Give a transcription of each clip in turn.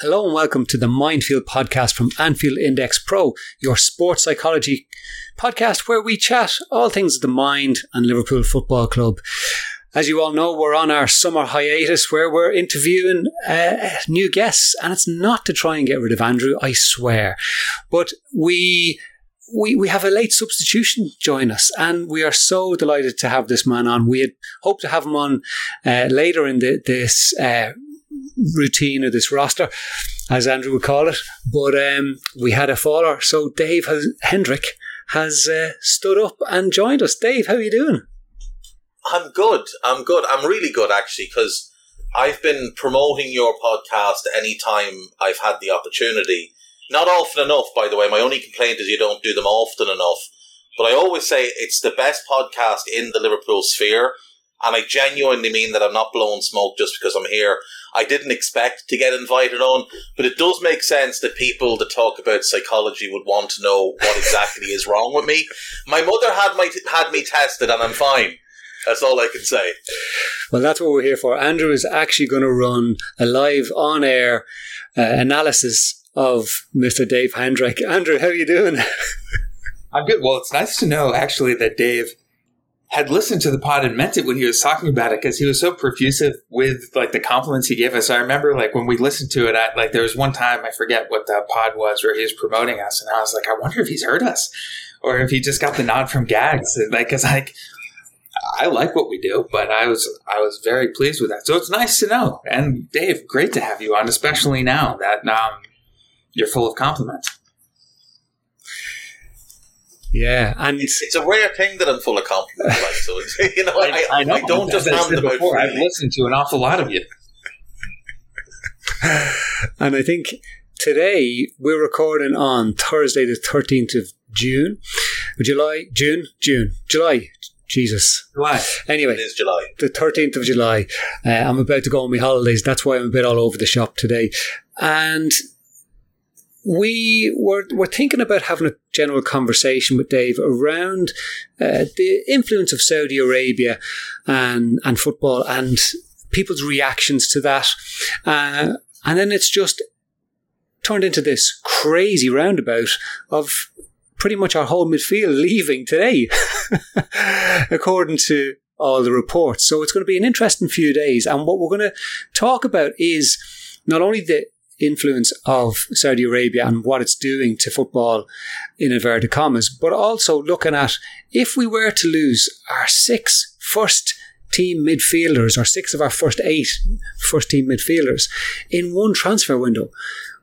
Hello and welcome to the Mind-Field podcast from Anfield Index Pro, your sports psychology podcast where we chat all things the mind and Liverpool Football Club. As you all know, we're on our summer hiatus where we're interviewing new guests, and it's not to try and get rid of Andrew, I swear. But we have a late substitution join us, and we are so delighted to have this man on. We had hoped to have him on later in this routine or this roster, as Andrew would call it, but we had a faller, so Dave Hendrick has stood up and joined us. Dave, how are you doing? I'm good. I'm really good, actually, because I've been promoting your podcast any time I've had the opportunity. Not often enough, by the way. My only complaint is you don't do them often enough. But I always say it's the best podcast in the Liverpool sphere. And I genuinely mean that. I'm not blowing smoke just because I'm here. I didn't expect to get invited on, but it does make sense that people that talk about psychology would want to know what exactly is wrong with me. My mother had me tested and I'm fine. That's all I can say. Well, that's what we're here for. Andrew is actually going to run a live on-air analysis of Mr. Dave Hendrick. Andrew, how are you doing? I'm good. Well, it's nice to know, actually, that Dave had listened to the pod and meant it when he was talking about it, because he was so profusive with like the compliments he gave us. I remember like when we listened to it, there was one time, I forget what the pod was, where he was promoting us, and I was like, I wonder if he's heard us or if he just got the nod from Gags. And, I like what we do, but I was very pleased with that. So it's nice to know. And Dave, great to have you on, especially now that you're full of compliments. Yeah, and it's a rare thing that I'm full of compliments. I don't just hand them out for you. I've listened to an awful lot of you, and I think today we're recording on Thursday, the 13th of June, July. Anyway, it is July, the 13th of July. I'm about to go on my holidays. That's why I'm a bit all over the shop today, and we're thinking about having a general conversation with Dave around the influence of Saudi Arabia and football and people's reactions to that. And then it's just turned into this crazy roundabout of pretty much our whole midfield leaving today, according to all the reports. So it's going to be an interesting few days. And what we're going to talk about is not only the influence of Saudi Arabia and what it's doing to football, in inverted commas, but also looking at if we were to lose our six first team midfielders, or six of our first eight first team midfielders in one transfer window,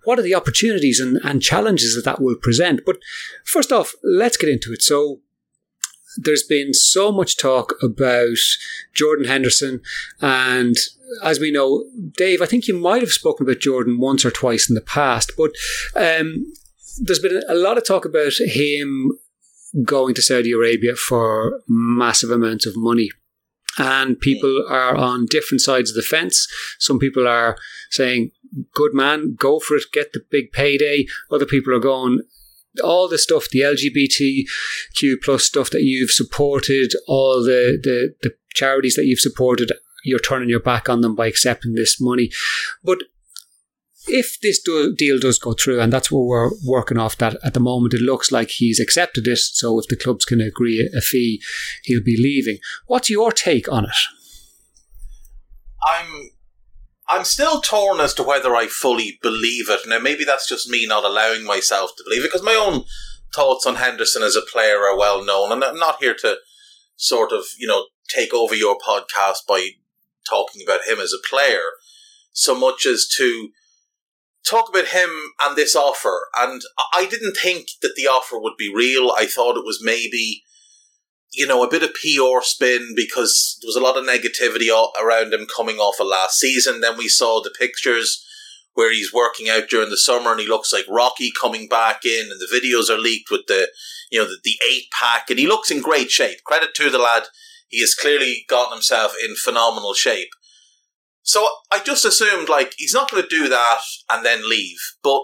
what are the opportunities and challenges that will present? But first off, let's get into it. So there's been so much talk about Jordan Henderson, and as we know, Dave, I think you might have spoken about Jordan once or twice in the past, but there's been a lot of talk about him going to Saudi Arabia for massive amounts of money. And people are on different sides of the fence. Some people are saying, good man, go for it, get the big payday. Other people are going, all the stuff, the LGBTQ plus stuff that you've supported, all the charities that you've supported, you're turning your back on them by accepting this money. But if this deal does go through, and that's what we're working off that at the moment, it looks like he's accepted it. So if the clubs can agree a fee, he'll be leaving. What's your take on it? I'm still torn as to whether I fully believe it. Now, maybe that's just me not allowing myself to believe it, because my own thoughts on Henderson as a player are well known. And I'm not here to sort of, you know, take over your podcast by talking about him as a player so much as to talk about him and this offer. And I didn't think that the offer would be real. I thought it was maybe, you know, a bit of PR spin because there was a lot of negativity around him coming off of last season. Then we saw the pictures where he's working out during the summer and he looks like Rocky coming back in, and the videos are leaked with the, you know, the 8-pack, and he looks in great shape. Credit to the lad. He has clearly gotten himself in phenomenal shape. So I just assumed, like, he's not going to do that and then leave. But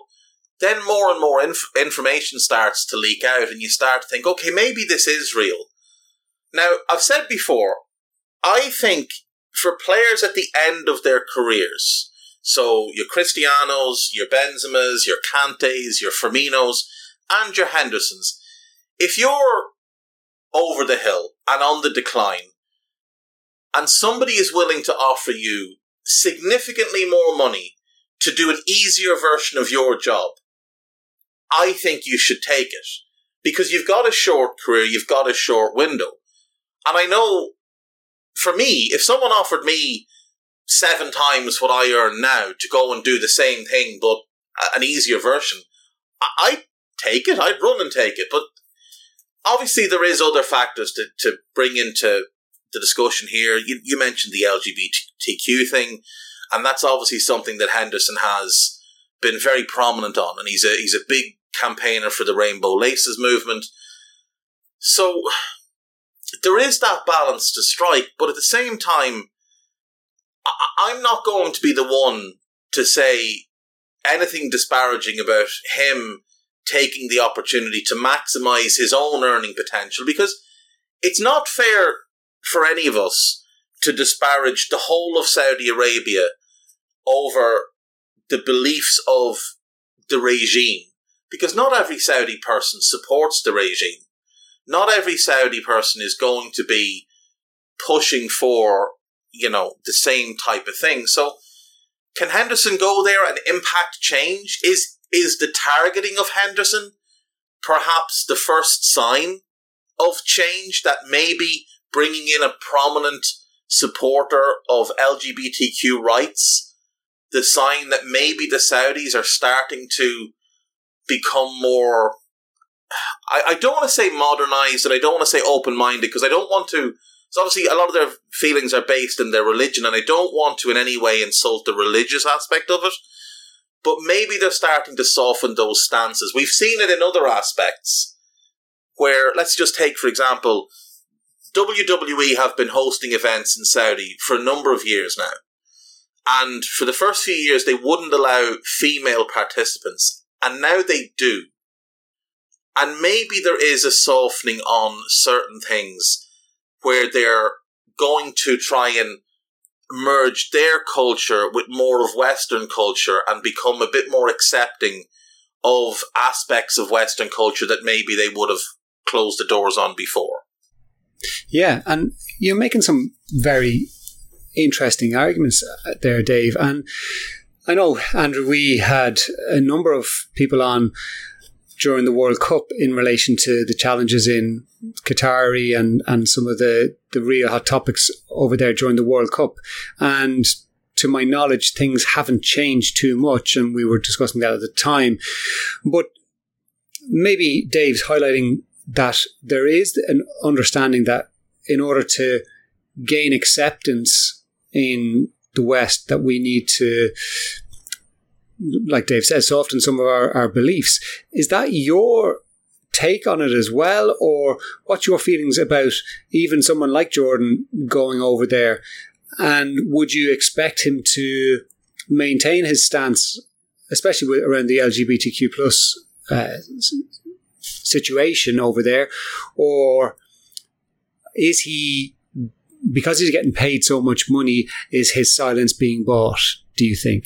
then more and more information starts to leak out, and you start to think, okay, maybe this is real. Now, I've said before, I think for players at the end of their careers, so your Cristianos, your Benzemas, your Kantes, your Firminos, and your Hendersons, if you're over the hill and on the decline, and somebody is willing to offer you significantly more money to do an easier version of your job, I think you should take it. Because you've got a short career, you've got a short window. And I know, for me, if someone offered me 7 times what I earn now to go and do the same thing but an easier version, I'd take it. I'd run and take it. But obviously there is other factors to bring into the discussion here. You mentioned the LGBTQ thing, and that's obviously something that Henderson has been very prominent on, and he's a big campaigner for the Rainbow Laces movement. So there is that balance to strike, but at the same time, I'm not going to be the one to say anything disparaging about him taking the opportunity to maximise his own earning potential, because it's not fair for any of us to disparage the whole of Saudi Arabia over the beliefs of the regime, because not every Saudi person supports the regime. Not every Saudi person is going to be pushing for, you know, the same type of thing. So can Henderson go there and impact change? Is the targeting of Henderson perhaps the first sign of change, that maybe bringing in a prominent supporter of LGBTQ rights, the sign that maybe the Saudis are starting to become more, I don't want to say modernized, and I don't want to say open-minded, because I don't want to, because obviously a lot of their feelings are based in their religion, and I don't want to in any way insult the religious aspect of it, but maybe they're starting to soften those stances. We've seen it in other aspects where, let's just take, for example, WWE have been hosting events in Saudi for a number of years now. And for the first few years, they wouldn't allow female participants. And now they do. And maybe there is a softening on certain things where they're going to try and merge their culture with more of Western culture and become a bit more accepting of aspects of Western culture that maybe they would have closed the doors on before. Yeah, and you're making some very interesting arguments there, Dave. And I know, Andrew, we had a number of people on during the World Cup in relation to the challenges in Qatari and some of the real hot topics over there during the World Cup. And to my knowledge, things haven't changed too much, and we were discussing that at the time. But maybe Dave's highlighting that there is an understanding that in order to gain acceptance in the West, that we need to, like Dave says, soften some of our beliefs. Is that your take on it as well? Or what's your feelings about even someone like Jordan going over there? And would you expect him to maintain his stance, especially around the LGBTQ plus situation over there? Or is he, because he's getting paid so much money, is his silence being bought, do you think?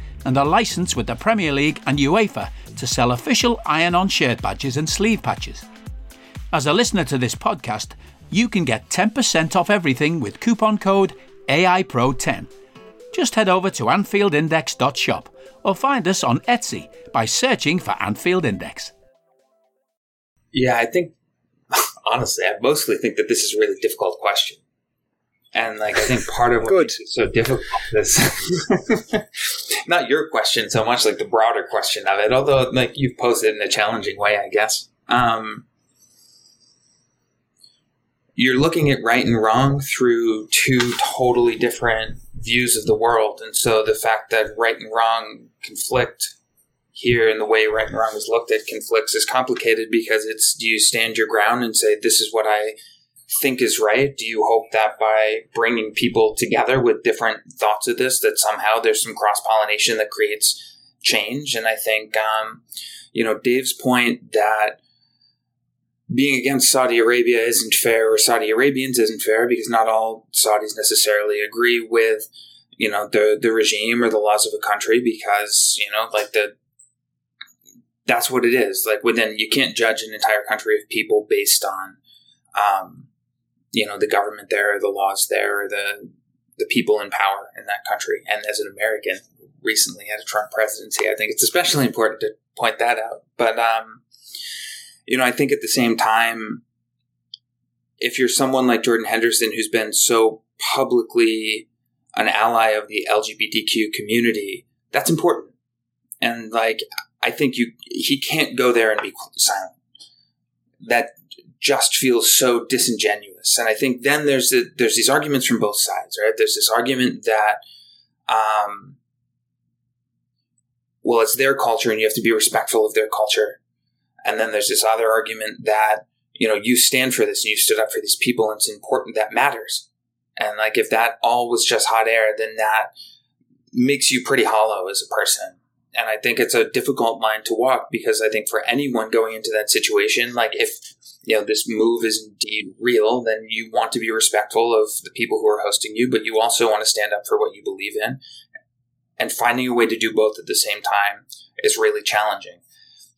and are licensed with the Premier League and UEFA to sell official iron-on shirt badges and sleeve patches. As a listener to this podcast, you can get 10% off everything with coupon code AIPRO10. Just head over to anfieldindex.shop or find us on Etsy by searching for Anfield Index. Yeah, I think, honestly, I mostly think that this is a really difficult question. And I think part of what is so difficult is not your question so much, the broader question of it, although you've posed it in a challenging way, I guess. You're looking at right and wrong through two totally different views of the world. And so the fact that right and wrong conflict here and the way right and wrong is looked at conflicts is complicated because it's, do you stand your ground and say, this is what I think is right? Do you hope that by bringing people together with different thoughts of this, that somehow there's some cross-pollination that creates change? And I think, Dave's point that being against Saudi Arabia isn't fair or Saudi Arabians isn't fair because not all Saudis necessarily agree with, the regime or the laws of a country because, that's what it is. You can't judge an entire country of people based on, the government there, the laws there, the people in power in that country. And as an American recently had a Trump presidency, I think it's especially important to point that out. But, I think at the same time, if you're someone like Jordan Henderson, who's been so publicly an ally of the LGBTQ community, that's important. And I think he can't go there and be silent. That just feels so disingenuous. And I think then there's these arguments from both sides, right? There's this argument that, it's their culture and you have to be respectful of their culture. And then there's this other argument that, you stand for this and you stood up for these people and it's important, that matters. And if that all was just hot air, then that makes you pretty hollow as a person. And I think it's a difficult line to walk because I think for anyone going into that situation, if, this move is indeed real, then you want to be respectful of the people who are hosting you, but you also want to stand up for what you believe in. And finding a way to do both at the same time is really challenging.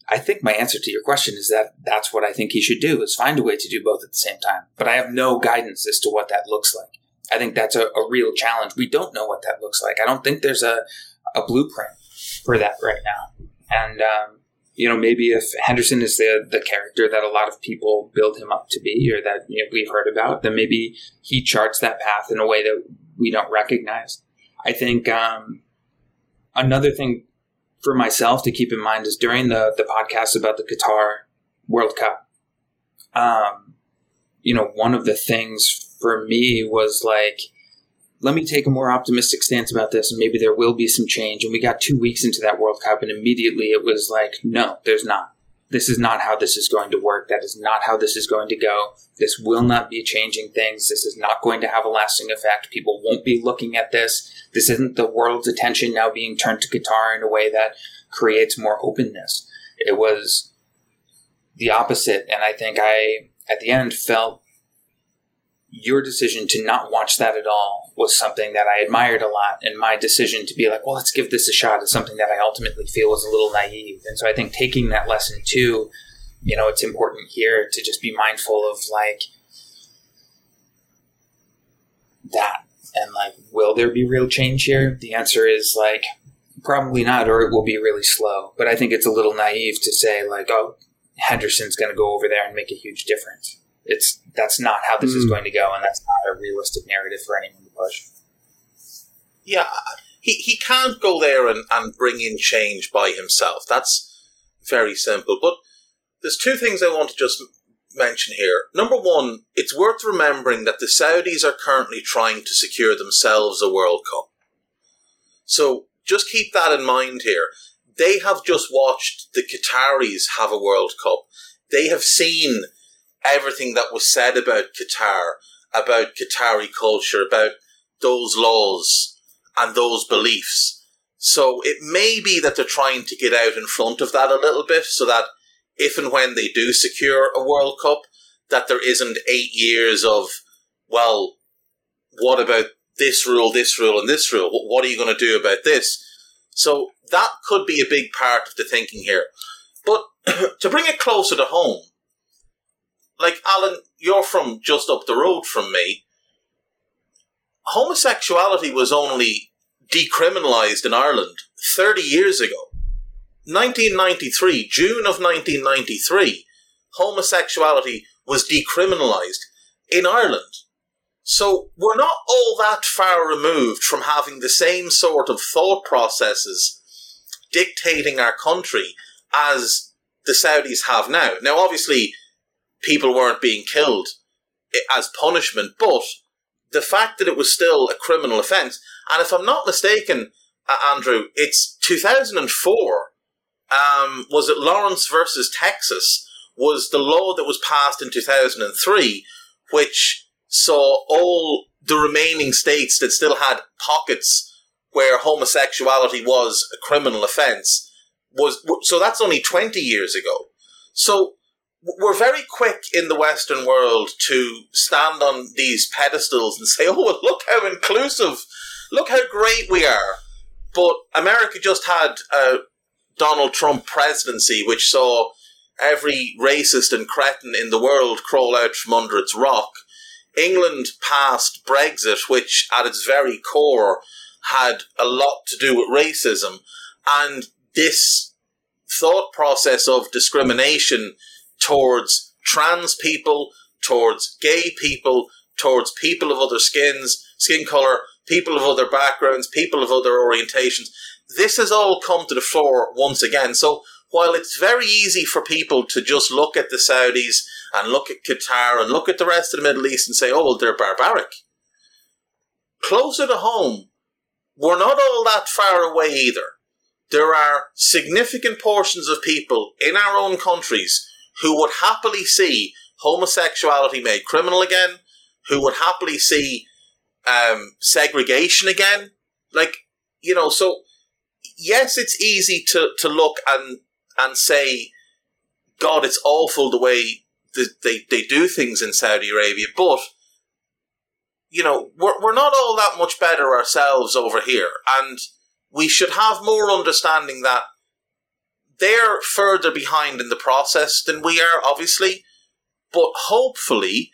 I think my answer to your question is that that's what I think he should do, is find a way to do both at the same time. But I have no guidance as to what that looks like. I think that's a real challenge. We don't know what that looks like. I don't think there's a blueprint for that right now. And, maybe if Henderson is the character that a lot of people build him up to be or that we've heard about, then maybe he charts that path in a way that we don't recognize. I think another thing for myself to keep in mind is during the podcast about the Qatar World Cup, one of the things for me was let me take a more optimistic stance about this and maybe there will be some change. And we got 2 weeks into that World Cup and immediately it was no, there's not. This is not how this is going to work. That is not how this is going to go. This will not be changing things. This is not going to have a lasting effect. People won't be looking at this. This isn't the world's attention now being turned to Qatar in a way that creates more openness. It was the opposite. And I think I, at the end, felt your decision to not watch that at all was something that I admired a lot. And my decision to be let's give this a shot is something that I ultimately feel was a little naive. And so I think taking that lesson too, it's important here to just be mindful of that. And will there be real change here? The answer is probably not, or it will be really slow. But I think it's a little naive to say Henderson's going to go over there and make a huge difference. That's not how this is going to go, and that's not a realistic narrative for anyone to push. Yeah, he can't go there and bring in change by himself. That's very simple. But there's two things I want to just mention here. Number one, it's worth remembering that the Saudis are currently trying to secure themselves a World Cup. So just keep that in mind here. They have just watched the Qataris have a World Cup. They have seen everything that was said about Qatar, about Qatari culture, about those laws, and those beliefs. So it may be that they're trying to get out in front of that a little bit so that if and when they do secure a World Cup, that there isn't 8 years of, well, what about this rule, and this rule? What are you going to do about this? So that could be a big part of the thinking here. But to bring it closer to home, like, Alan, you're from just up the road from me. Homosexuality was only decriminalised in Ireland 30 years ago. 1993, June of 1993, homosexuality was decriminalised in Ireland. So we're not all that far removed from having the same sort of thought processes dictating our country as the Saudis have now. Now, obviously, people weren't being killed as punishment, but the fact that it was still a criminal offence, and if I'm not mistaken, Andrew, it's 2004, was it Lawrence versus Texas, was the law that was passed in 2003, which saw all the remaining states that still had pockets where homosexuality was a criminal offence. So that's only 20 years ago. So we're very quick in the Western world to stand on these pedestals and say, oh, well, look how inclusive, look how great we are. But America just had a Donald Trump presidency, which saw every racist and cretin in the world crawl out from under its rock. England passed Brexit, which at its very core had a lot to do with racism. And this thought process of discrimination towards trans people, towards gay people, towards people of other skins, skin colour, people of other backgrounds, people of other orientations. This has all come to the fore once again. So while it's very easy for people to just look at the Saudis and look at Qatar and look at the rest of the Middle East and say, oh, well, they're barbaric. Closer to home, we're not all that far away either. There are significant portions of people in our own countries who would happily see homosexuality made criminal again, who would happily see segregation again. Like, you know, so yes, it's easy to look and say, God, it's awful the way they do things in Saudi Arabia, but, you know, we're not all that much better ourselves over here, and we should have more understanding that they're further behind in the process than we are, obviously, but hopefully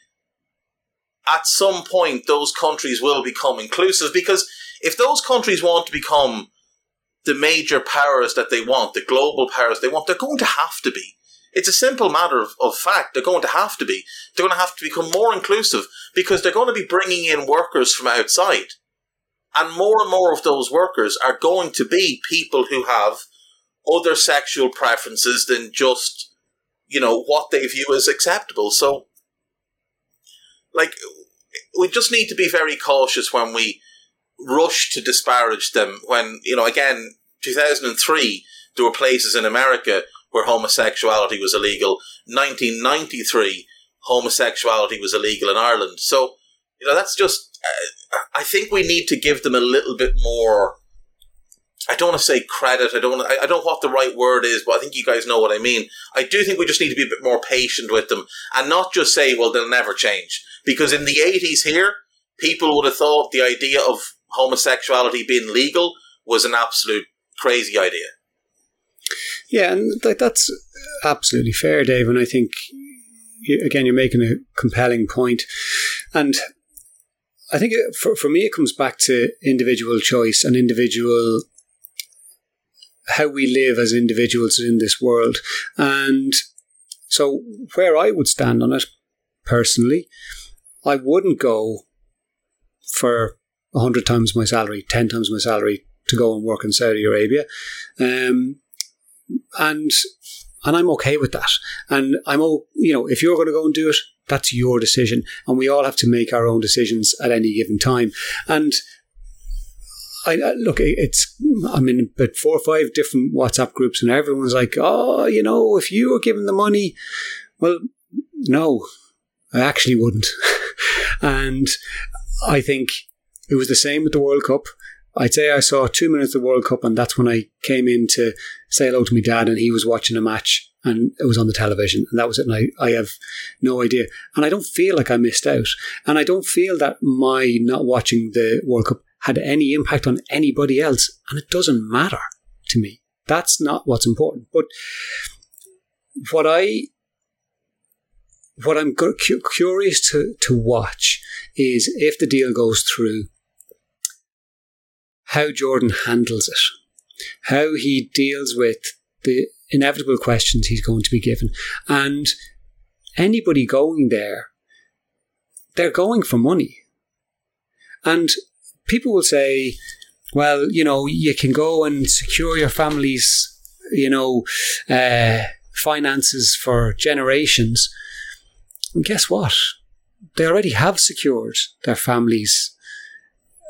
at some point those countries will become inclusive, because if those countries want to become the major powers that they want, the global powers they want, they're going to have to be. It's a simple matter of fact. They're going to have to be. They're going to have to become more inclusive because they're going to be bringing in workers from outside. And more of those workers are going to be people who have other sexual preferences than just, you know, what they view as acceptable. So, like, we just need to be very cautious when we rush to disparage them. When, you know, again, 2003, there were places in America where homosexuality was illegal. 1993, homosexuality was illegal in Ireland. So, you know, that's just, I think we need to give them a little bit more, I don't want to say credit, I don't know what the right word is, but I think you guys know what I mean. I do think we just need to be a bit more patient with them and not just say, well, they'll never change. Because in the 80s here, people would have thought the idea of homosexuality being legal was an absolute crazy idea. Yeah, and that's absolutely fair, Dave, and I think, again, you're making a compelling point. And I think for me it comes back to individual choice and individual, how we live as individuals in this world. And so where I would stand on it, personally, I wouldn't go for 100 times my salary, 10 times my salary to go and work in Saudi Arabia. And I'm okay with that. And I'm, you know, if you're going to go and do it, that's your decision. And we all have to make our own decisions at any given time. And I look, I'm in about 4 or 5 different WhatsApp groups, and everyone's like, oh, you know, if you were given the money, well, no, I actually wouldn't. And I think it was the same with the World Cup. I'd say I saw 2 minutes of the World Cup, and that's when I came in to say hello to my dad, and he was watching a match and it was on the television, and that was it. And I have no idea. And I don't feel like I missed out. And I don't feel that my not watching the World Cup had any impact on anybody else. And it doesn't matter to me. That's not what's important. But what I'm curious to watch is, if the deal goes through, how Jordan handles it, how he deals with the inevitable questions he's going to be given. And anybody going there, they're going for money. And people will say, well, you know, you can go and secure your family's, you know, finances for generations. And guess what? They already have secured their family's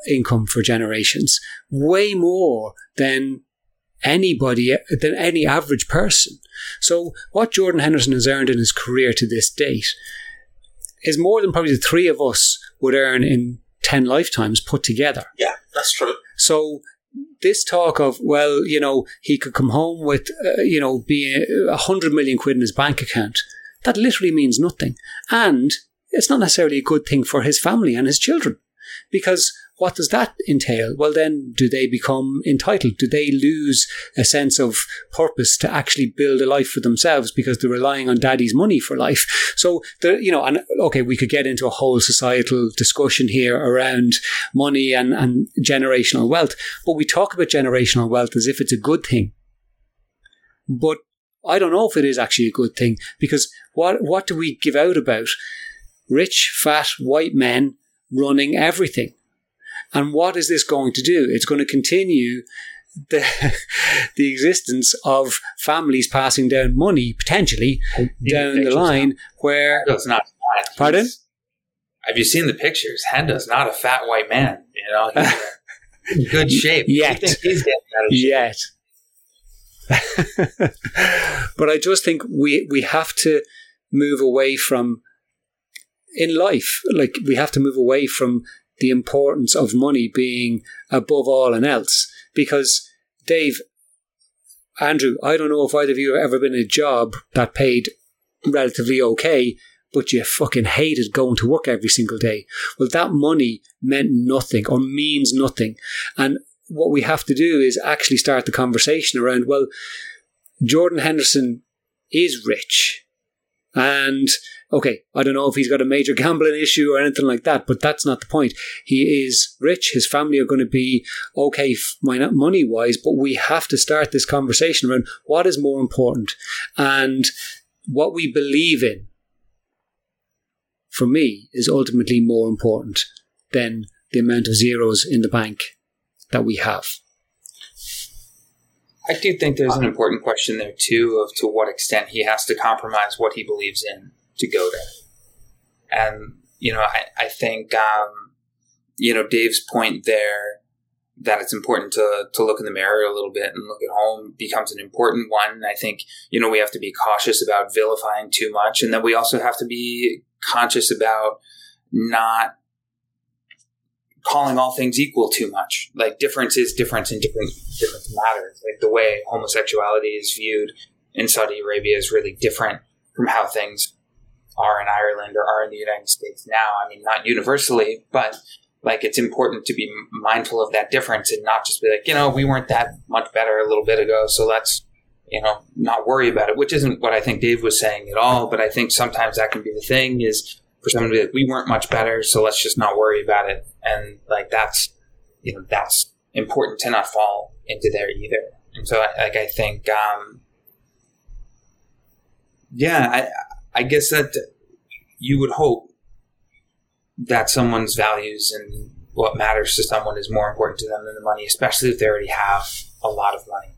income for generations, way more than any average person. So what Jordan Henderson has earned in his career to this date is more than probably the three of us would earn in 10 lifetimes put together. Yeah, that's true. So this talk of, well, you know, he could come home with, you know, be 100 million quid in his bank account, that literally means nothing. And it's not necessarily a good thing for his family and his children, because what does that entail? Well, then, do they become entitled? Do they lose a sense of purpose to actually build a life for themselves because they're relying on daddy's money for life? So, you know, and okay, we could get into a whole societal discussion here around money and generational wealth, but we talk about generational wealth as if it's a good thing. But I don't know if it is actually a good thing, because what do we give out about rich, fat, white men running everything? And what is this going to do? It's going to continue the existence of families passing down money, potentially, down the line where... Hendo's not fat. Pardon? Have you seen the pictures? Hendo's not a fat white man. You know, he's in good shape. Yet. He's getting out of shape. Yet. But I just think we have to move away from... In life, like, we have to move away from... the importance of money being above all and else. Because, Dave, Andrew, I don't know if either of you have ever been in a job that paid relatively okay, but you fucking hated going to work every single day. Well, that money meant nothing or means nothing. And what we have to do is actually start the conversation around, well, Jordan Henderson is rich. And, okay, I don't know if he's got a major gambling issue or anything like that, but that's not the point. He is rich. His family are going to be okay money-wise, but we have to start this conversation around what is more important and what we believe in, for me, is ultimately more important than the amount of zeros in the bank that we have. I do think there's an important question there, too, of to what extent he has to compromise what he believes in to go there. And, you know, I think, you know, Dave's point there that it's important to look in the mirror a little bit and look at home becomes an important one. And I think, you know, we have to be cautious about vilifying too much. And then we also have to be conscious about not calling all things equal too much. Like, difference is difference, and difference matters. Like, the way homosexuality is viewed in Saudi Arabia is really different from how things are in Ireland or are in the United States now. I mean, not universally, but like, it's important to be mindful of that difference and not just be like, you know, we weren't that much better a little bit ago, so let's, you know, not worry about it, which isn't what I think Dave was saying at all. But I think sometimes that can be the thing, is for someone to be like, we weren't much better, so let's just not worry about it. And like, that's, you know, that's important to not fall into there either. And so I think, I guess that you would hope that someone's values and what matters to someone is more important to them than the money, especially if they already have a lot of money.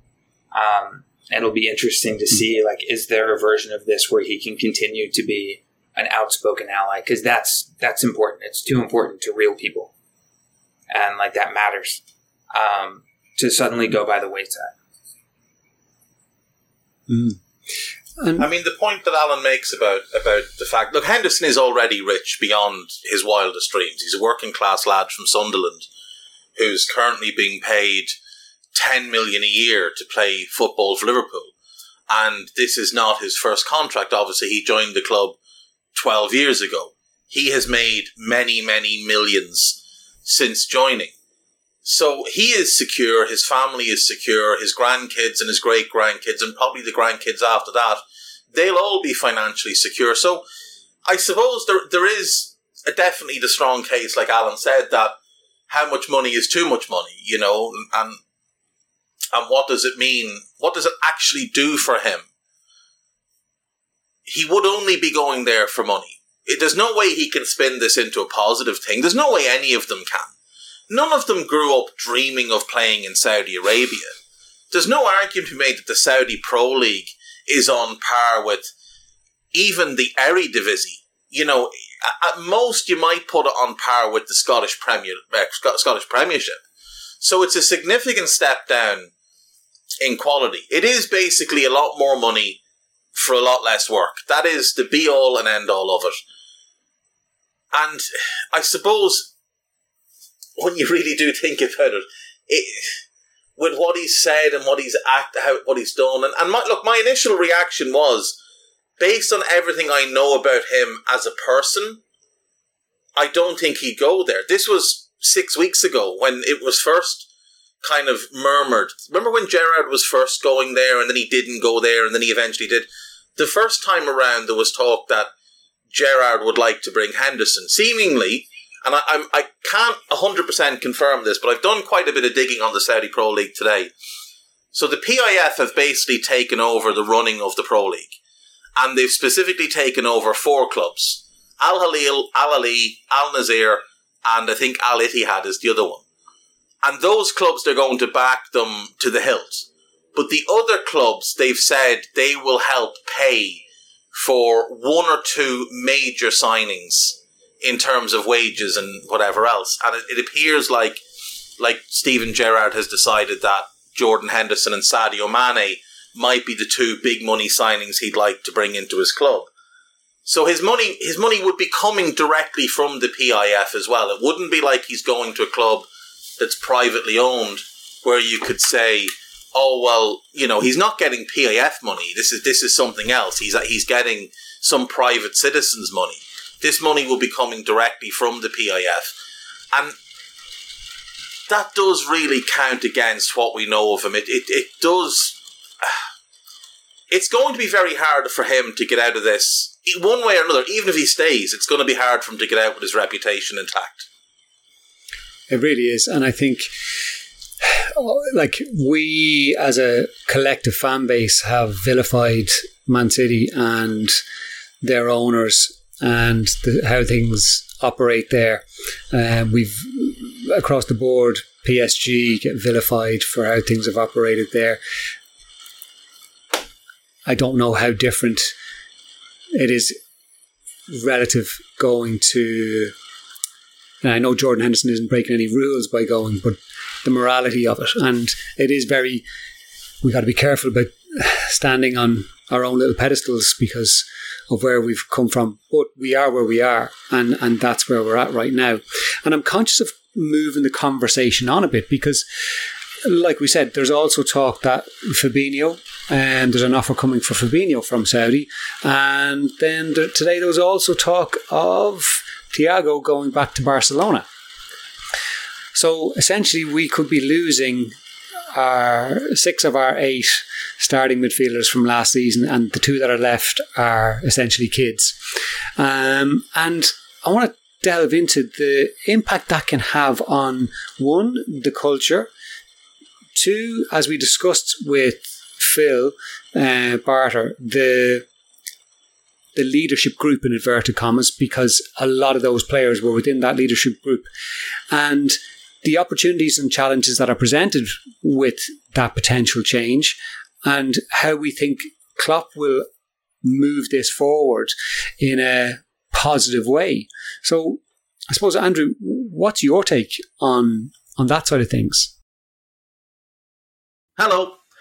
And it'll be interesting to see, like, is there a version of this where he can continue to be an outspoken ally? Because that's important. It's too important to real people. And like, that matters, to suddenly go by the wayside. Mm. I mean, the point that Alan makes about the fact, look, Henderson is already rich beyond his wildest dreams. He's a working class lad from Sunderland who's currently being paid $10 million a year to play football for Liverpool. And this is not his first contract. Obviously, he joined the club 12 years ago. He has made many, many millions since joining. So he is secure, his family is secure, his grandkids and his great-grandkids and probably the grandkids after that, they'll all be financially secure. So I suppose there is definitely the strong case, like Alan said, that how much money is too much money, you know, and what does it mean? What does it actually do for him? He would only be going there for money. There's no way he can spin this into a positive thing. There's no way any of them can. None of them grew up dreaming of playing in Saudi Arabia. There's no argument to be made that the Saudi Pro League is on par with even the Eredivisie. You know, at most you might put it on par with the Scottish Premiership. So it's a significant step down in quality. It is basically a lot more money for a lot less work. That is the be-all and end-all of it. And I suppose when you really do think about it, with what he's said and what he's done, my initial reaction was, based on everything I know about him as a person, I don't think he'd go there. This was 6 weeks ago when it was first kind of murmured. Remember when Gerrard was first going there and then he didn't go there and then he eventually did? The first time around there was talk that Gerrard would like to bring Henderson. Seemingly, and I can't 100% confirm this, but I've done quite a bit of digging on the Saudi Pro League today. So the PIF have basically taken over the running of the Pro League. And they've specifically taken over four clubs. Al-Hilal, Al-Ali, Al-Nasir, and I think Al-Ittihad is the other one. And those clubs, they're going to back them to the hilt. But the other clubs, they've said they will help pay for one or two major signings in terms of wages and whatever else. And it appears like Steven Gerrard has decided that Jordan Henderson and Sadio Mane might be the two big money signings he'd like to bring into his club. So his money would be coming directly from the PIF as well. It wouldn't be like he's going to a club that's privately owned where you could say, oh, well, you know, he's not getting PIF money. This is something else. He's getting some private citizen's money. This money will be coming directly from the PIF. And that does really count against what we know of him. It does. It's going to be very hard for him to get out of this one way or another. Even if he stays, it's going to be hard for him to get out with his reputation intact. It really is. And I think, like, we as a collective fan base have vilified Man City and their owners and how things operate there. We've, across the board, PSG get vilified for how things have operated there. I don't know how different it is relative going to... And I know Jordan Henderson isn't breaking any rules by going, but the morality of it. And it is very... We've got to be careful about standing on our own little pedestals because of where we've come from. But we are where we are, and that's where we're at right now. And I'm conscious of moving the conversation on a bit because, like we said, there's also talk that Fabinho... And there's an offer coming for Fabinho from Saudi. And then today there was also talk of Thiago going back to Barcelona. So essentially we could be losing our 6 of our 8 starting midfielders from last season, and the 2 that are left are essentially kids. And I want to delve into the impact that can have on, 1, the culture, 2, as we discussed with Phil Barter, the leadership group in inverted commas, because a lot of those players were within that leadership group, and the opportunities and challenges that are presented with that potential change, and how we think Klopp will move this forward in a positive way. So I suppose, Andrew, what's your take on that side of things? Hello.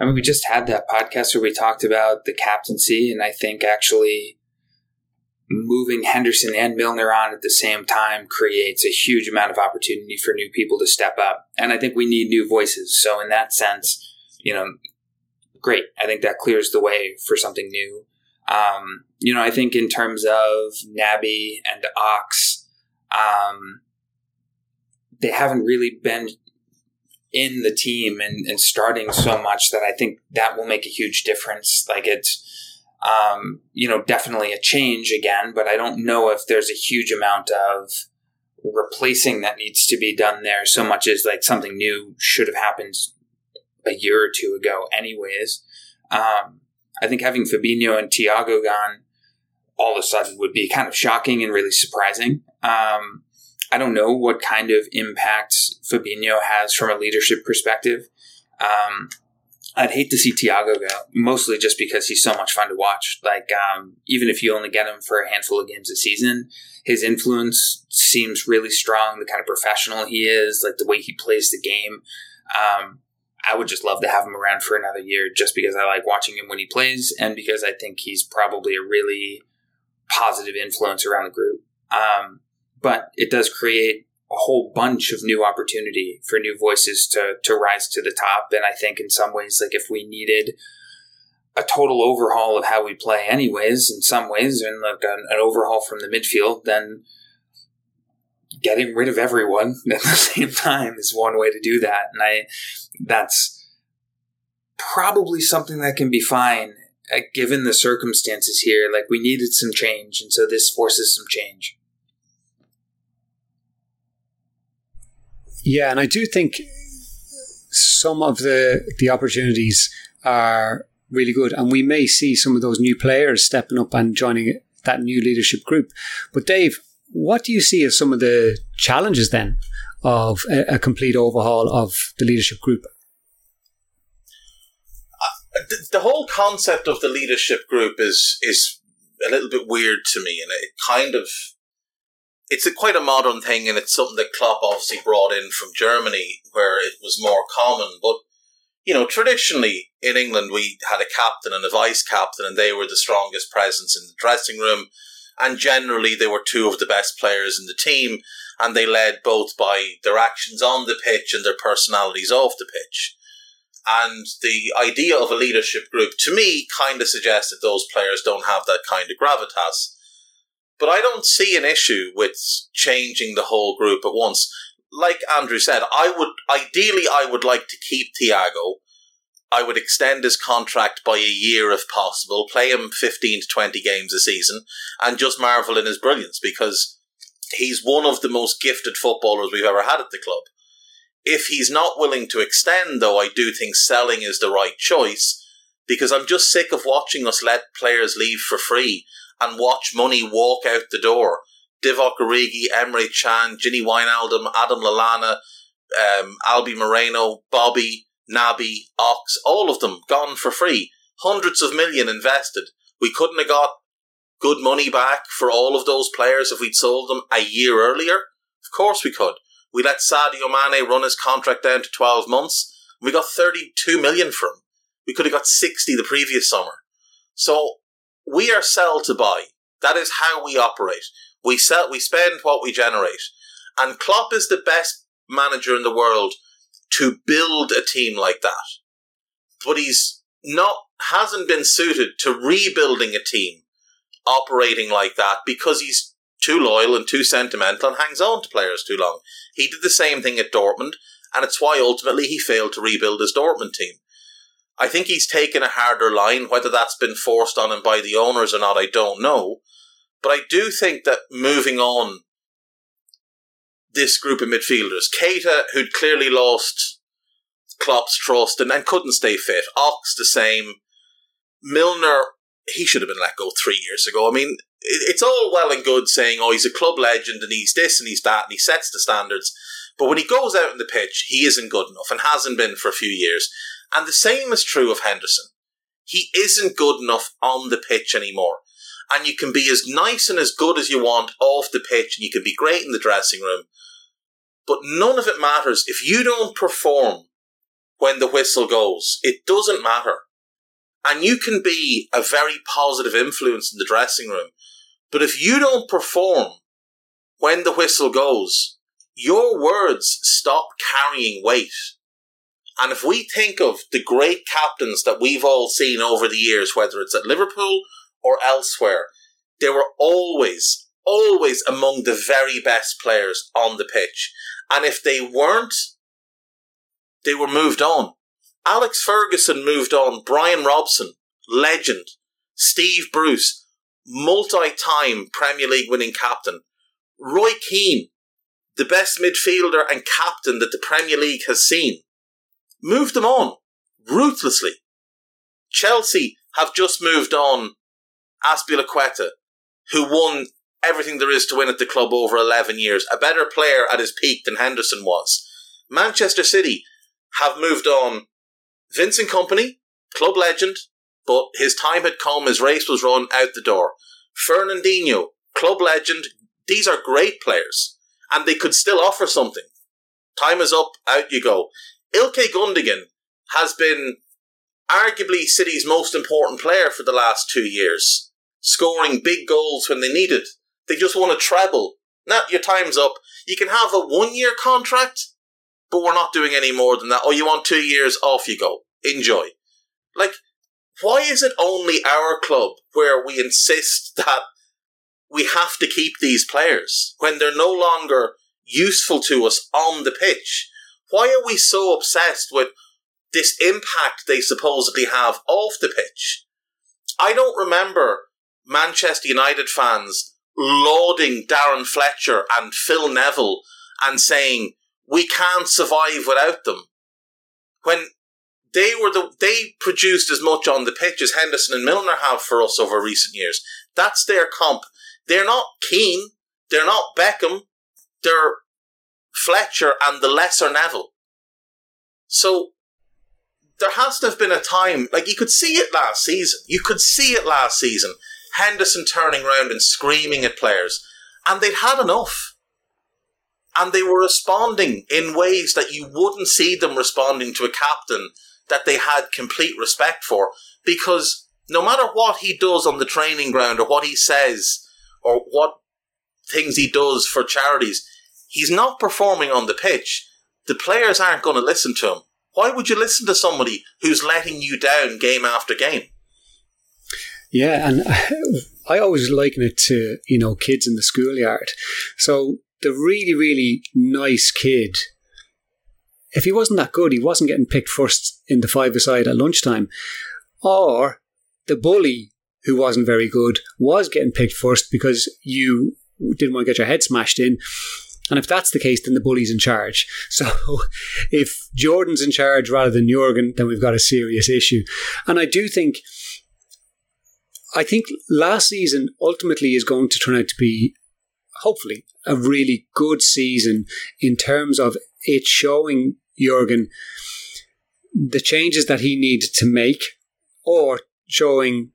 I mean, we just had that podcast where we talked about the captaincy, and I think actually moving Henderson and Milner on at the same time creates a huge amount of opportunity for new people to step up. And I think we need new voices. So in that sense, you know, great. I think that clears the way for something new. You know, I think in terms of Naby and Ox, they haven't really been in the team and starting so much that I think that will make a huge difference. Like it's, you know, definitely a change again, but I don't know if there's a huge amount of replacing that needs to be done there so much as like something new should have happened a year or two ago anyways. I think having Fabinho and Thiago gone all of a sudden would be kind of shocking and really surprising. I don't know what kind of impact Fabinho has from a leadership perspective. I'd hate to see Thiago go, mostly just because he's so much fun to watch. Like, even if you only get him for a handful of games a season, his influence seems really strong, the kind of professional he is, like the way he plays the game. I would just love to have him around for another year just because I like watching him when he plays and because I think he's probably a really positive influence around the group. But it does create a whole bunch of new opportunity for new voices to rise to the top. And I think in some ways, like if we needed a total overhaul of how we play anyways, in some ways, and like an overhaul from the midfield, then getting rid of everyone at the same time is one way to do that. And that's probably something that can be fine given the circumstances here. Like we needed some change. And so this forces some change. Yeah, and I do think some of the opportunities are really good, and we may see some of those new players stepping up and joining that new leadership group. But Dave, what do you see as some of the challenges then of a complete overhaul of the leadership group? The whole concept of the leadership group is a little bit weird to me, and it kind of... It's quite a modern thing, and it's something that Klopp obviously brought in from Germany, where it was more common. But, you know, traditionally in England, we had a captain and a vice captain, and they were the strongest presence in the dressing room. And generally, they were two of the best players in the team, and they led both by their actions on the pitch and their personalities off the pitch. And the idea of a leadership group, to me, kind of suggests that those players don't have that kind of gravitas. But I don't see an issue with changing the whole group at once. Like Andrew said, I would like to keep Thiago. I would extend his contract by a year if possible, play him 15 to 20 games a season, and just marvel in his brilliance, because he's one of the most gifted footballers we've ever had at the club. If he's not willing to extend, though, I do think selling is the right choice, because I'm just sick of watching us let players leave for free and watch money walk out the door. Divock Origi, Emre Can, Ginny Wijnaldum, Adam Lallana, Albi Moreno, Bobby, Naby, Ox, all of them gone for free. Hundreds of million invested. We couldn't have got good money back for all of those players if we'd sold them a year earlier. Of course we could. We let Sadio Mane run his contract down to 12 months. And we got 32 million for him. We could have got 60 the previous summer. So... we are sell to buy. That is how we operate. We sell, we spend what we generate. And Klopp is the best manager in the world to build a team like that. But hasn't been suited to rebuilding a team operating like that, because he's too loyal and too sentimental and hangs on to players too long. He did the same thing at Dortmund, and it's why ultimately he failed to rebuild his Dortmund team. I think he's taken a harder line. Whether that's been forced on him by the owners or not, I don't know. But I do think that moving on this group of midfielders, Keita, who'd clearly lost Klopp's trust and couldn't stay fit, Ox the same, Milner, he should have been let go 3 years ago. I mean, it's all well and good saying, oh, he's a club legend and he's this and he's that and he sets the standards. But when he goes out on the pitch, he isn't good enough and hasn't been for a few years. And the same is true of Henderson. He isn't good enough on the pitch anymore. And you can be as nice and as good as you want off the pitch, and you can be great in the dressing room. But none of it matters. If you don't perform when the whistle goes, it doesn't matter. And you can be a very positive influence in the dressing room. But if you don't perform when the whistle goes, your words stop carrying weight. And if we think of the great captains that we've all seen over the years, whether it's at Liverpool or elsewhere, they were always, always among the very best players on the pitch. And if they weren't, they were moved on. Alex Ferguson moved on. Brian Robson, legend. Steve Bruce, multi-time Premier League winning captain. Roy Keane, the best midfielder and captain that the Premier League has seen. Moved them on, ruthlessly. Chelsea have just moved on Aspilicueta, who won everything there is to win at the club over 11 years, a better player at his peak than Henderson was. Manchester City have moved on Vincent Kompany, club legend, but his time had come, his race was run, out the door. Fernandinho, club legend. These are great players, and they could still offer something. Time is up, out you go. Ilkay Gundogan has been arguably City's most important player for the last 2 years, scoring big goals when they needed. They just want a treble. Now, your time's up. You can have a 1 year contract, but we're not doing any more than that. Oh, you want 2 years? Off you go. Enjoy. Like, why is it only our club where we insist that we have to keep these players when they're no longer useful to us on the pitch? Why are we so obsessed with this impact they supposedly have off the pitch? I don't remember Manchester United fans lauding Darren Fletcher and Phil Neville and saying, we can't survive without them. When they produced as much on the pitch as Henderson and Milner have for us over recent years. That's their comp. They're not Keane. They're not Beckham. They're Fletcher and the lesser Neville. So there has to have been a time, like you could see it last season. Henderson turning around and screaming at players, and they'd had enough. And they were responding in ways that you wouldn't see them responding to a captain that they had complete respect for, because no matter what he does on the training ground or what he says or what things he does for charities, he's not performing on the pitch. The players aren't going to listen to him. Why would you listen to somebody who's letting you down game after game? Yeah, and I always liken it to, kids in the schoolyard. So the really, really nice kid, if he wasn't that good, he wasn't getting picked first in the five-a-side at lunchtime. Or the bully, who wasn't very good, was getting picked first because you didn't want to get your head smashed in. And if that's the case, then the bully's in charge. So if Jordan's in charge rather than Jurgen, then we've got a serious issue. And I think last season ultimately is going to turn out to be, hopefully, a really good season in terms of it showing Jurgen the changes that he needed to make, or showing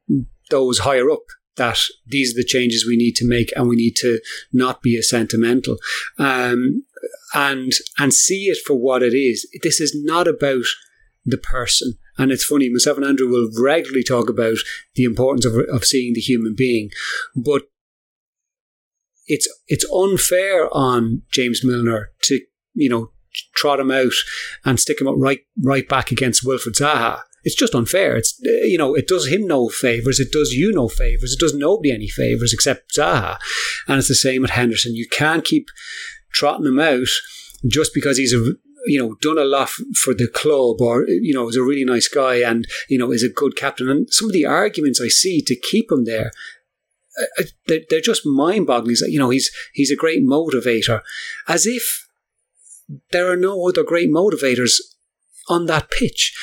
those higher up that these are the changes we need to make, and we need to not be as sentimental and see it for what it is. This is not about the person. And it's funny, myself and Andrew will regularly talk about the importance of seeing the human being. But it's unfair on James Milner to trot him out and stick him up right back against Wilfred Zaha. it's just unfair. It's, you know, it does him no favours. It does you no favours. It does nobody any favours except Zaha. And it's the same at Henderson. You can't keep trotting him out just because he's a, you know, done a lot for the club, or, you know, is a really nice guy and, you know, is a good captain. And some of the arguments I see to keep him there, they're just mind-boggling. You know, he's a great motivator, as if there are no other great motivators on that pitch.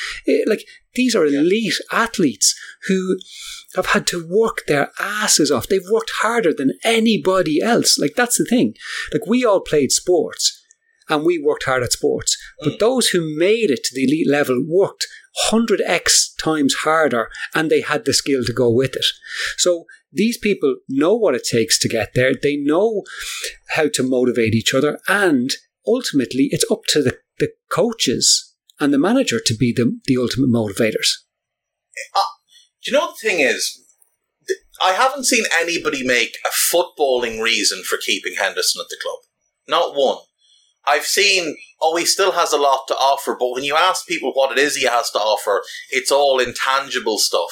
Like, these are elite athletes who have had to work their asses off. They've worked harder than anybody else. Like, that's the thing. Like, we all played sports and we worked hard at sports, but those who made it to the elite level worked 100x times harder, and they had the skill to go with it. So these people know what it takes to get there. They know how to motivate each other, and ultimately it's up to the coaches and the manager to be the ultimate motivators. Do you know the thing is, I haven't seen anybody make a footballing reason for keeping Henderson at the club. Not one. I've seen, oh, he still has a lot to offer, but when you ask people what it is he has to offer, it's all intangible stuff.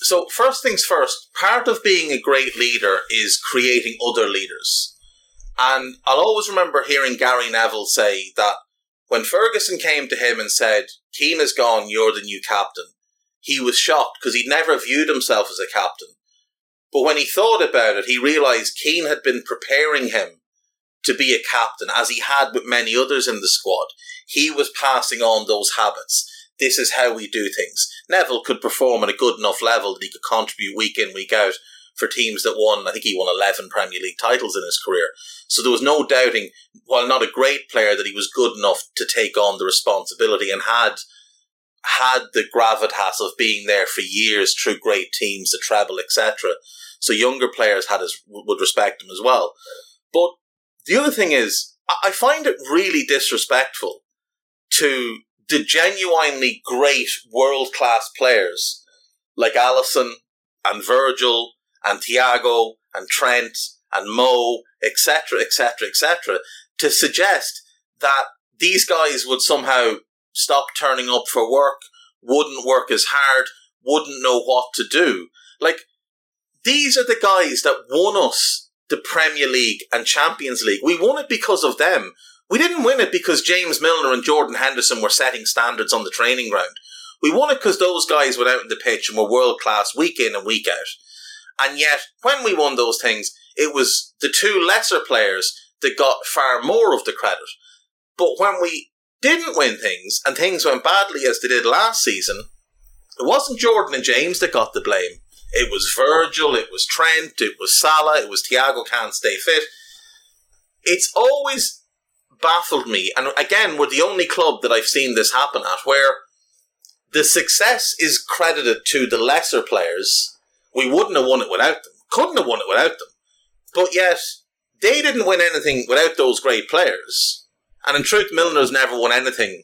So first things first, part of being a great leader is creating other leaders. And I'll always remember hearing Gary Neville say that when Ferguson came to him and said, Keane is gone, you're the new captain, he was shocked because he'd never viewed himself as a captain. But when he thought about it, he realised Keane had been preparing him to be a captain, as he had with many others in the squad. He was passing on those habits. This is how we do things. Neville could perform at a good enough level that he could contribute week in, week out for teams that won, I think he won 11 Premier League titles in his career. So there was no doubting, while not a great player, that he was good enough to take on the responsibility and had the gravitas of being there for years through great teams, the treble, etc. So younger players would respect him as well. But the other thing is, I find it really disrespectful to the genuinely great world-class players like Alisson and Virgil and Thiago and Trent and Mo, etc., etc., etc., to suggest that these guys would somehow stop turning up for work, wouldn't work as hard, wouldn't know what to do. Like, these are the guys that won us the Premier League and Champions League. We won it because of them. We didn't win it because James Milner and Jordan Henderson were setting standards on the training ground. We won it because those guys went out on the pitch and were world-class week in and week out. And yet, when we won those things, it was the two lesser players that got far more of the credit. But when we didn't win things, and things went badly as they did last season, it wasn't Jordan and James that got the blame. It was Virgil, it was Trent, it was Salah, it was Thiago can't stay fit. It's always baffled me, and again, we're the only club that I've seen this happen at, where the success is credited to the lesser players. We wouldn't have won it without them, couldn't have won it without them, but yet they didn't win anything without those great players. And in truth, Milner's never won anything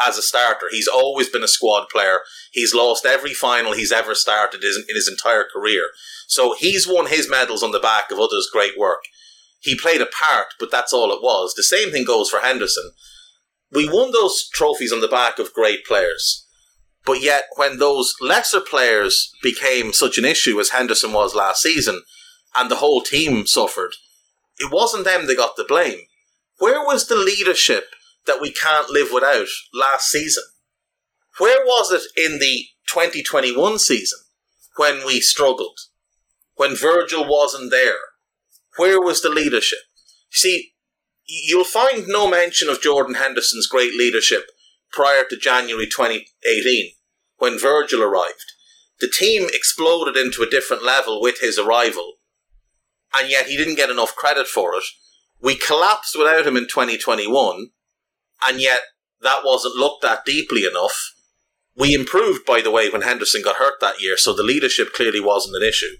as a starter. He's always been a squad player. He's lost every final he's ever started in his entire career. So he's won his medals on the back of others' great work. He played a part, but that's all it was. The same thing goes for Henderson. We won those trophies on the back of great players. But yet, when those lesser players became such an issue as Henderson was last season, and the whole team suffered, it wasn't them that got the blame. Where was the leadership that we can't live without last season? Where was it in the 2021 season when we struggled? When Virgil wasn't there? Where was the leadership? See, you'll find no mention of Jordan Henderson's great leadership prior to January 2018 when Virgil arrived. The team exploded into a different level with his arrival, and yet he didn't get enough credit for it. We collapsed without him in 2021, and yet that wasn't looked at deeply enough. We improved, by the way, when Henderson got hurt that year, so the leadership clearly wasn't an issue.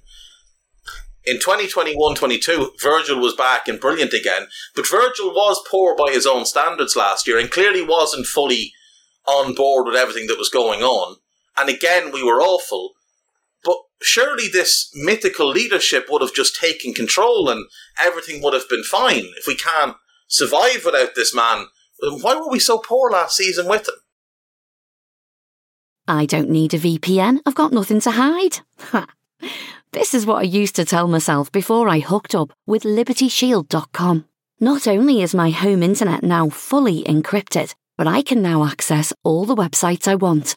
In 2021-22, Virgil was back and brilliant again, but Virgil was poor by his own standards last year and clearly wasn't fully on board with everything that was going on. And again, we were awful. But surely this mythical leadership would have just taken control and everything would have been fine. If we can't survive without this man, why were we so poor last season with him? I don't need a VPN. I've got nothing to hide. This is what I used to tell myself before I hooked up with LibertyShield.com. Not only is my home internet now fully encrypted, but I can now access all the websites I want,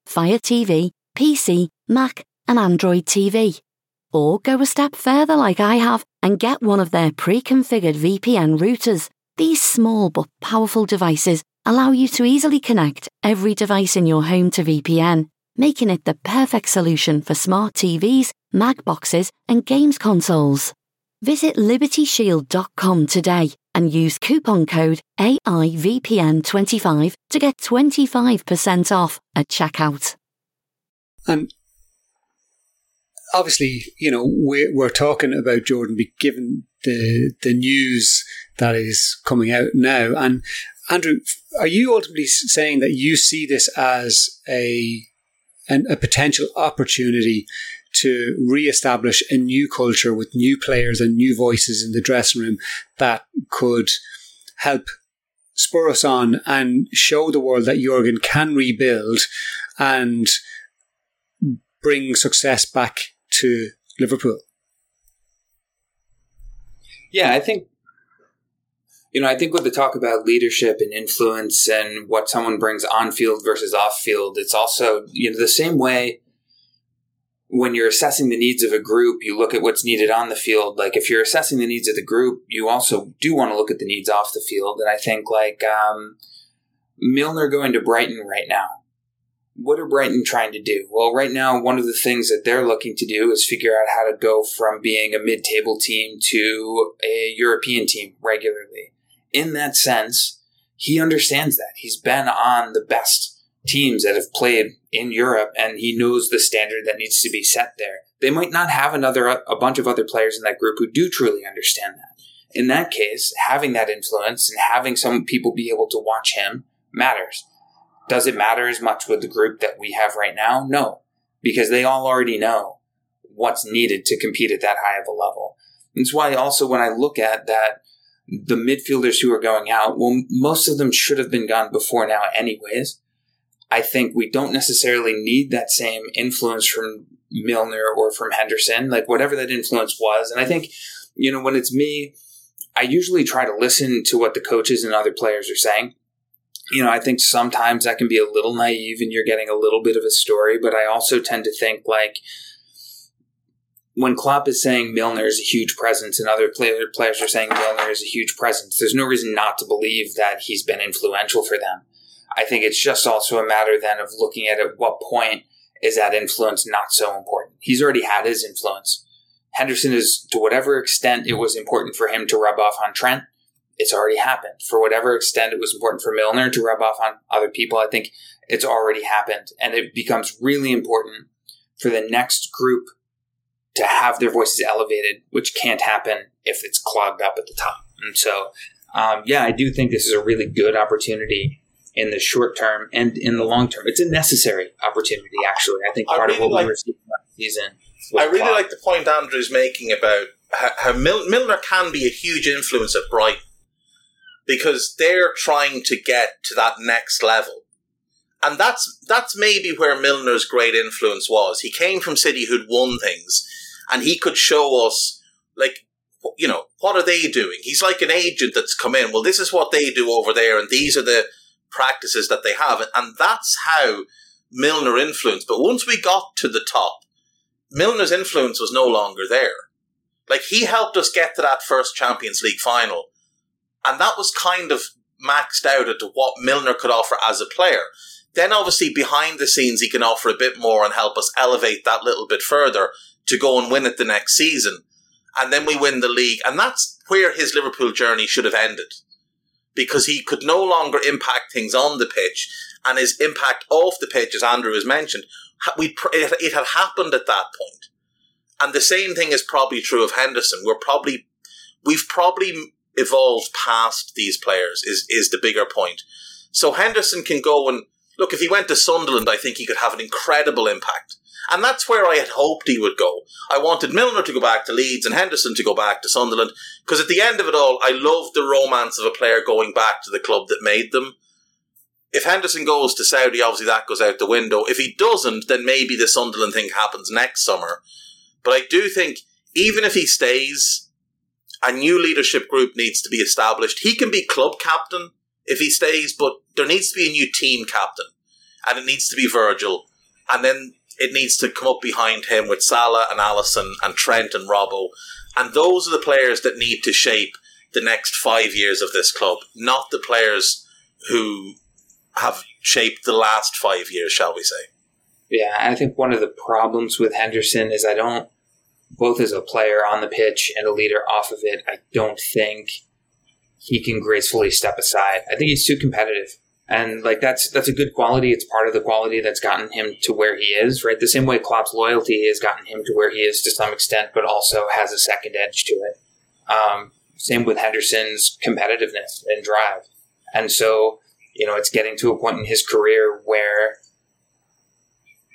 Fire TV, PC, Mac, and Android TV. Or go a step further like I have and get one of their pre-configured VPN routers. These small but powerful devices allow you to easily connect every device in your home to VPN, making it the perfect solution for smart TVs, Mag boxes, and games consoles. Visit LibertyShield.com today and use coupon code AIVPN25 to get 25% off at checkout. Obviously, you know, we're talking about Jordan, given the news that is coming out now. And Andrew, are you ultimately saying that you see this as a potential opportunity to reestablish a new culture with new players and new voices in the dressing room that could help spur us on and show the world that Jurgen can rebuild and bring success back to Liverpool? Yeah, I think, you know, I think with the talk about leadership and influence and what someone brings on field versus off field, it's also, you know, the same way when you're assessing the needs of a group, you look at what's needed on the field. Like if you're assessing the needs of the group, you also do want to look at the needs off the field. And I think like Milner going to Brighton right now, what are Brighton trying to do? Well, right now, one of the things that they're looking to do is figure out how to go from being a mid-table team to a European team regularly. In that sense, he understands that. He's been on the best teams that have played in Europe, and he knows the standard that needs to be set there. They might not have a bunch of other players in that group who do truly understand that. In that case, having that influence and having some people be able to watch him matters. Does it matter as much with the group that we have right now? No, because they all already know what's needed to compete at that high of a level. That's why also when I look at that, the midfielders who are going out, well, most of them should have been gone before now anyways. I think we don't necessarily need that same influence from Milner or from Henderson, like whatever that influence was. And I think, you know, when it's me, I usually try to listen to what the coaches and other players are saying. You know, I think sometimes that can be a little naive and you're getting a little bit of a story, but I also tend to think like when Klopp is saying Milner is a huge presence and other players are saying Milner is a huge presence, there's no reason not to believe that he's been influential for them. I think it's just also a matter then of looking at what point is that influence not so important. He's already had his influence. Henderson is, to whatever extent it was important for him to rub off on Trent, it's already happened. For whatever extent it was important for Milner to rub off on other people, I think it's already happened. And it becomes really important for the next group to have their voices elevated, which can't happen if it's clogged up at the top. And so, I do think this is a really good opportunity in the short term and in the long term. It's a necessary opportunity, actually. I think part of what we received last season. I really like the point Andrew's making about how Milner can be a huge influence at Brighton, because they're trying to get to that next level. And that's maybe where Milner's great influence was. He came from City who'd won things, and he could show us, like, you know, what are they doing? He's like an agent that's come in. Well, this is what they do over there, and these are the practices that they have. And that's how Milner influenced. But once we got to the top, Milner's influence was no longer there. Like, he helped us get to that first Champions League final. And that was kind of maxed out into what Milner could offer as a player. Then obviously behind the scenes, he can offer a bit more and help us elevate that little bit further to go and win it the next season. And then we win the league. And that's where his Liverpool journey should have ended, because he could no longer impact things on the pitch, and his impact off the pitch, as Andrew has mentioned, it had happened at that point. And the same thing is probably true of Henderson. We've probably evolved past these players is the bigger point. So Henderson can go and look, if he went to Sunderland, I think he could have an incredible impact. And that's where I had hoped he would go. I wanted Milner to go back to Leeds and Henderson to go back to Sunderland, because at the end of it all, I loved the romance of a player going back to the club that made them. If Henderson goes to Saudi, obviously that goes out the window. If he doesn't, then maybe the Sunderland thing happens next summer. But I do think, even if he stays, a new leadership group needs to be established. He can be club captain if he stays, but there needs to be a new team captain. And it needs to be Virgil. And then it needs to come up behind him with Salah and Alisson and Trent and Robbo. And those are the players that need to shape the next 5 years of this club, not the players who have shaped the last 5 years, shall we say. Yeah, I think one of the problems with Henderson is both as a player on the pitch and a leader off of it, I don't think he can gracefully step aside. I think he's too competitive. And that's a good quality. It's part of the quality that's gotten him to where he is, right? The same way Klopp's loyalty has gotten him to where he is to some extent, but also has a second edge to it. Same with Henderson's competitiveness and drive. And so, it's getting to a point in his career where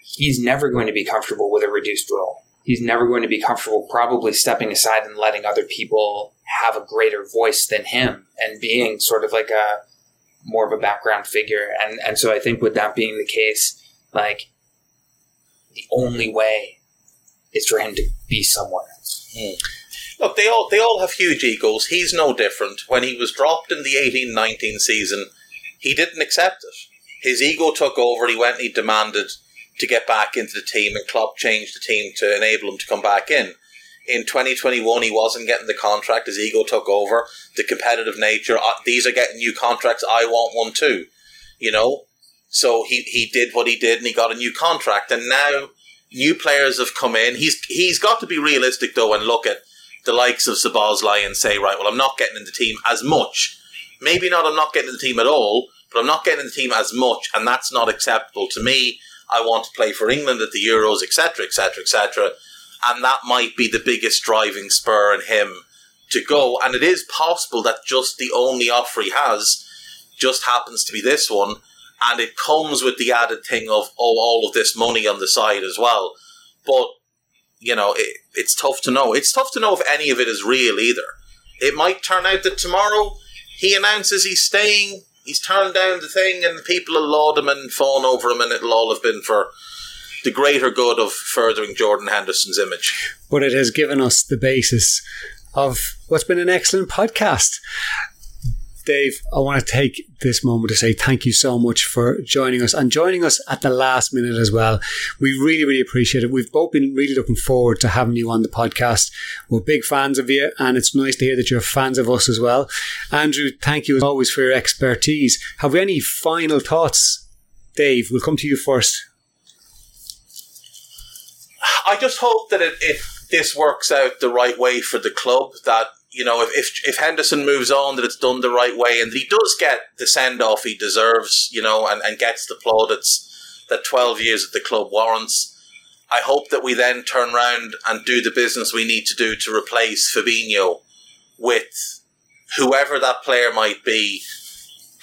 he's never going to be comfortable with a reduced role. He's never going to be comfortable probably stepping aside and letting other people have a greater voice than him and being sort of like more of a background figure. And so I think with that being the case, the only way is for him to be somewhere. Mm. Look, they all have huge egos. He's no different. When he was dropped in the 18-19 season, he didn't accept it. His ego took over. He went and he demanded to get back into the team, and Klopp changed the team to enable him to come back in. In 2021, he wasn't getting the contract. His ego took over. The competitive nature. These are getting new contracts. I want one too. So he did what he did, and he got a new contract. And now new players have come in. He's got to be realistic though, and look at the likes of Szoboszlai and say, right, well, I'm not getting in the team as much. Maybe not. I'm not getting in the team at all, but I'm not getting in the team as much, and that's not acceptable to me. I want to play for England at the Euros, etc., etc., etc. And that might be the biggest driving spur in him to go. And it is possible that just the only offer he has just happens to be this one. And it comes with the added thing of, all of this money on the side as well. But, it's tough to know. It's tough to know if any of it is real either. It might turn out that tomorrow he announces he's staying. He's turned down the thing and people will laud him and fawn over him, and it'll all have been for the greater good of furthering Jordan Henderson's image. But it has given us the basis of what's been an excellent podcast. Dave, I want to take this moment to say thank you so much for joining us, and joining us at the last minute as well. We really, really appreciate it. We've both been really looking forward to having you on the podcast. We're big fans of you, and it's nice to hear that you're fans of us as well. Andrew, thank you as always for your expertise. Have we any final thoughts? Dave, we'll come to you first. I just hope that if this works out the right way for the club, that if Henderson moves on, that it's done the right way, and that he does get the send-off he deserves, and gets the plaudits that 12 years at the club warrants. I hope that we then turn round and do the business we need to do to replace Fabinho with whoever that player might be,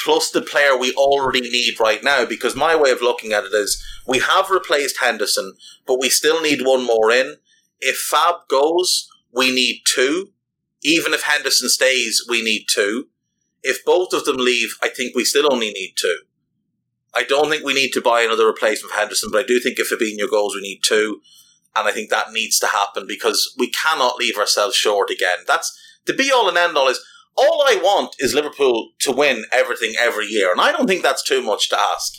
plus the player we already need right now, because my way of looking at it is we have replaced Henderson, but we still need one more in. If Fab goes, we need two. Even if Henderson stays, we need two. If both of them leave, I think we still only need two. I don't think we need to buy another replacement for Henderson, but I do think if Fabinho goes, we need two. And I think that needs to happen, because we cannot leave ourselves short again. That's the be-all and end-all. Is all I want is Liverpool to win everything every year. And I don't think that's too much to ask.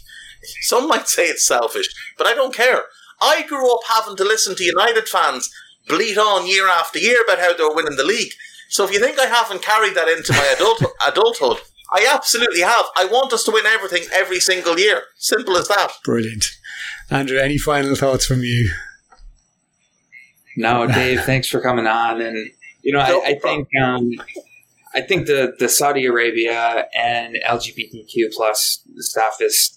Some might say it's selfish, but I don't care. I grew up having to listen to United fans bleat on year after year about how they were winning the league. So if you think I haven't carried that into my adulthood, I absolutely have. I want us to win everything every single year. Simple as that. Brilliant. Andrew, any final thoughts from you? No, Dave, thanks for coming on. And, I think the Saudi Arabia and LGBTQ plus stuff is,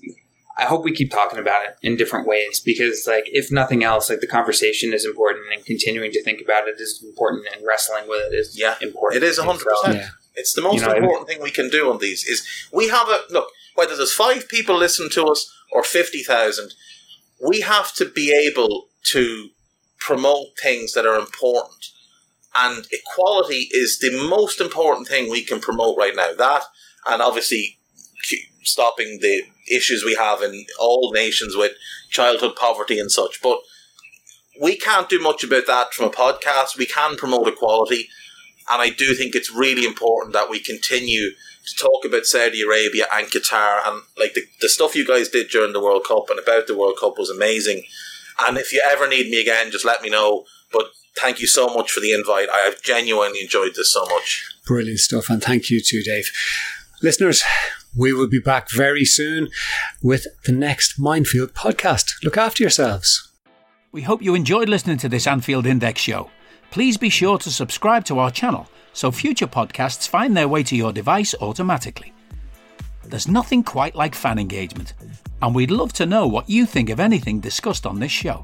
I hope we keep talking about it in different ways, because like, if nothing else, like the conversation is important, and continuing to think about it is important, and wrestling with it is important. It is 100%. So, it's the most important thing we can do on these is we have a look, whether there's 5 people listen to us or 50,000, we have to be able to promote things that are important. And equality is the most important thing we can promote right now. That, and obviously stopping the issues we have in all nations with childhood poverty and such. But we can't do much about that from a podcast. We can promote equality. And I do think it's really important that we continue to talk about Saudi Arabia and Qatar. And like the stuff you guys did during the World Cup and about the World Cup was amazing. And if you ever need me again, just let me know. But thank you so much for the invite. I have genuinely enjoyed this so much. Brilliant stuff. And thank you too, Dave. Listeners, we will be back very soon with the next Mind-Field podcast. Look after yourselves. We hope you enjoyed listening to this Anfield Index show. Please be sure to subscribe to our channel so future podcasts find their way to your device automatically. There's nothing quite like fan engagement, and we'd love to know what you think of anything discussed on this show.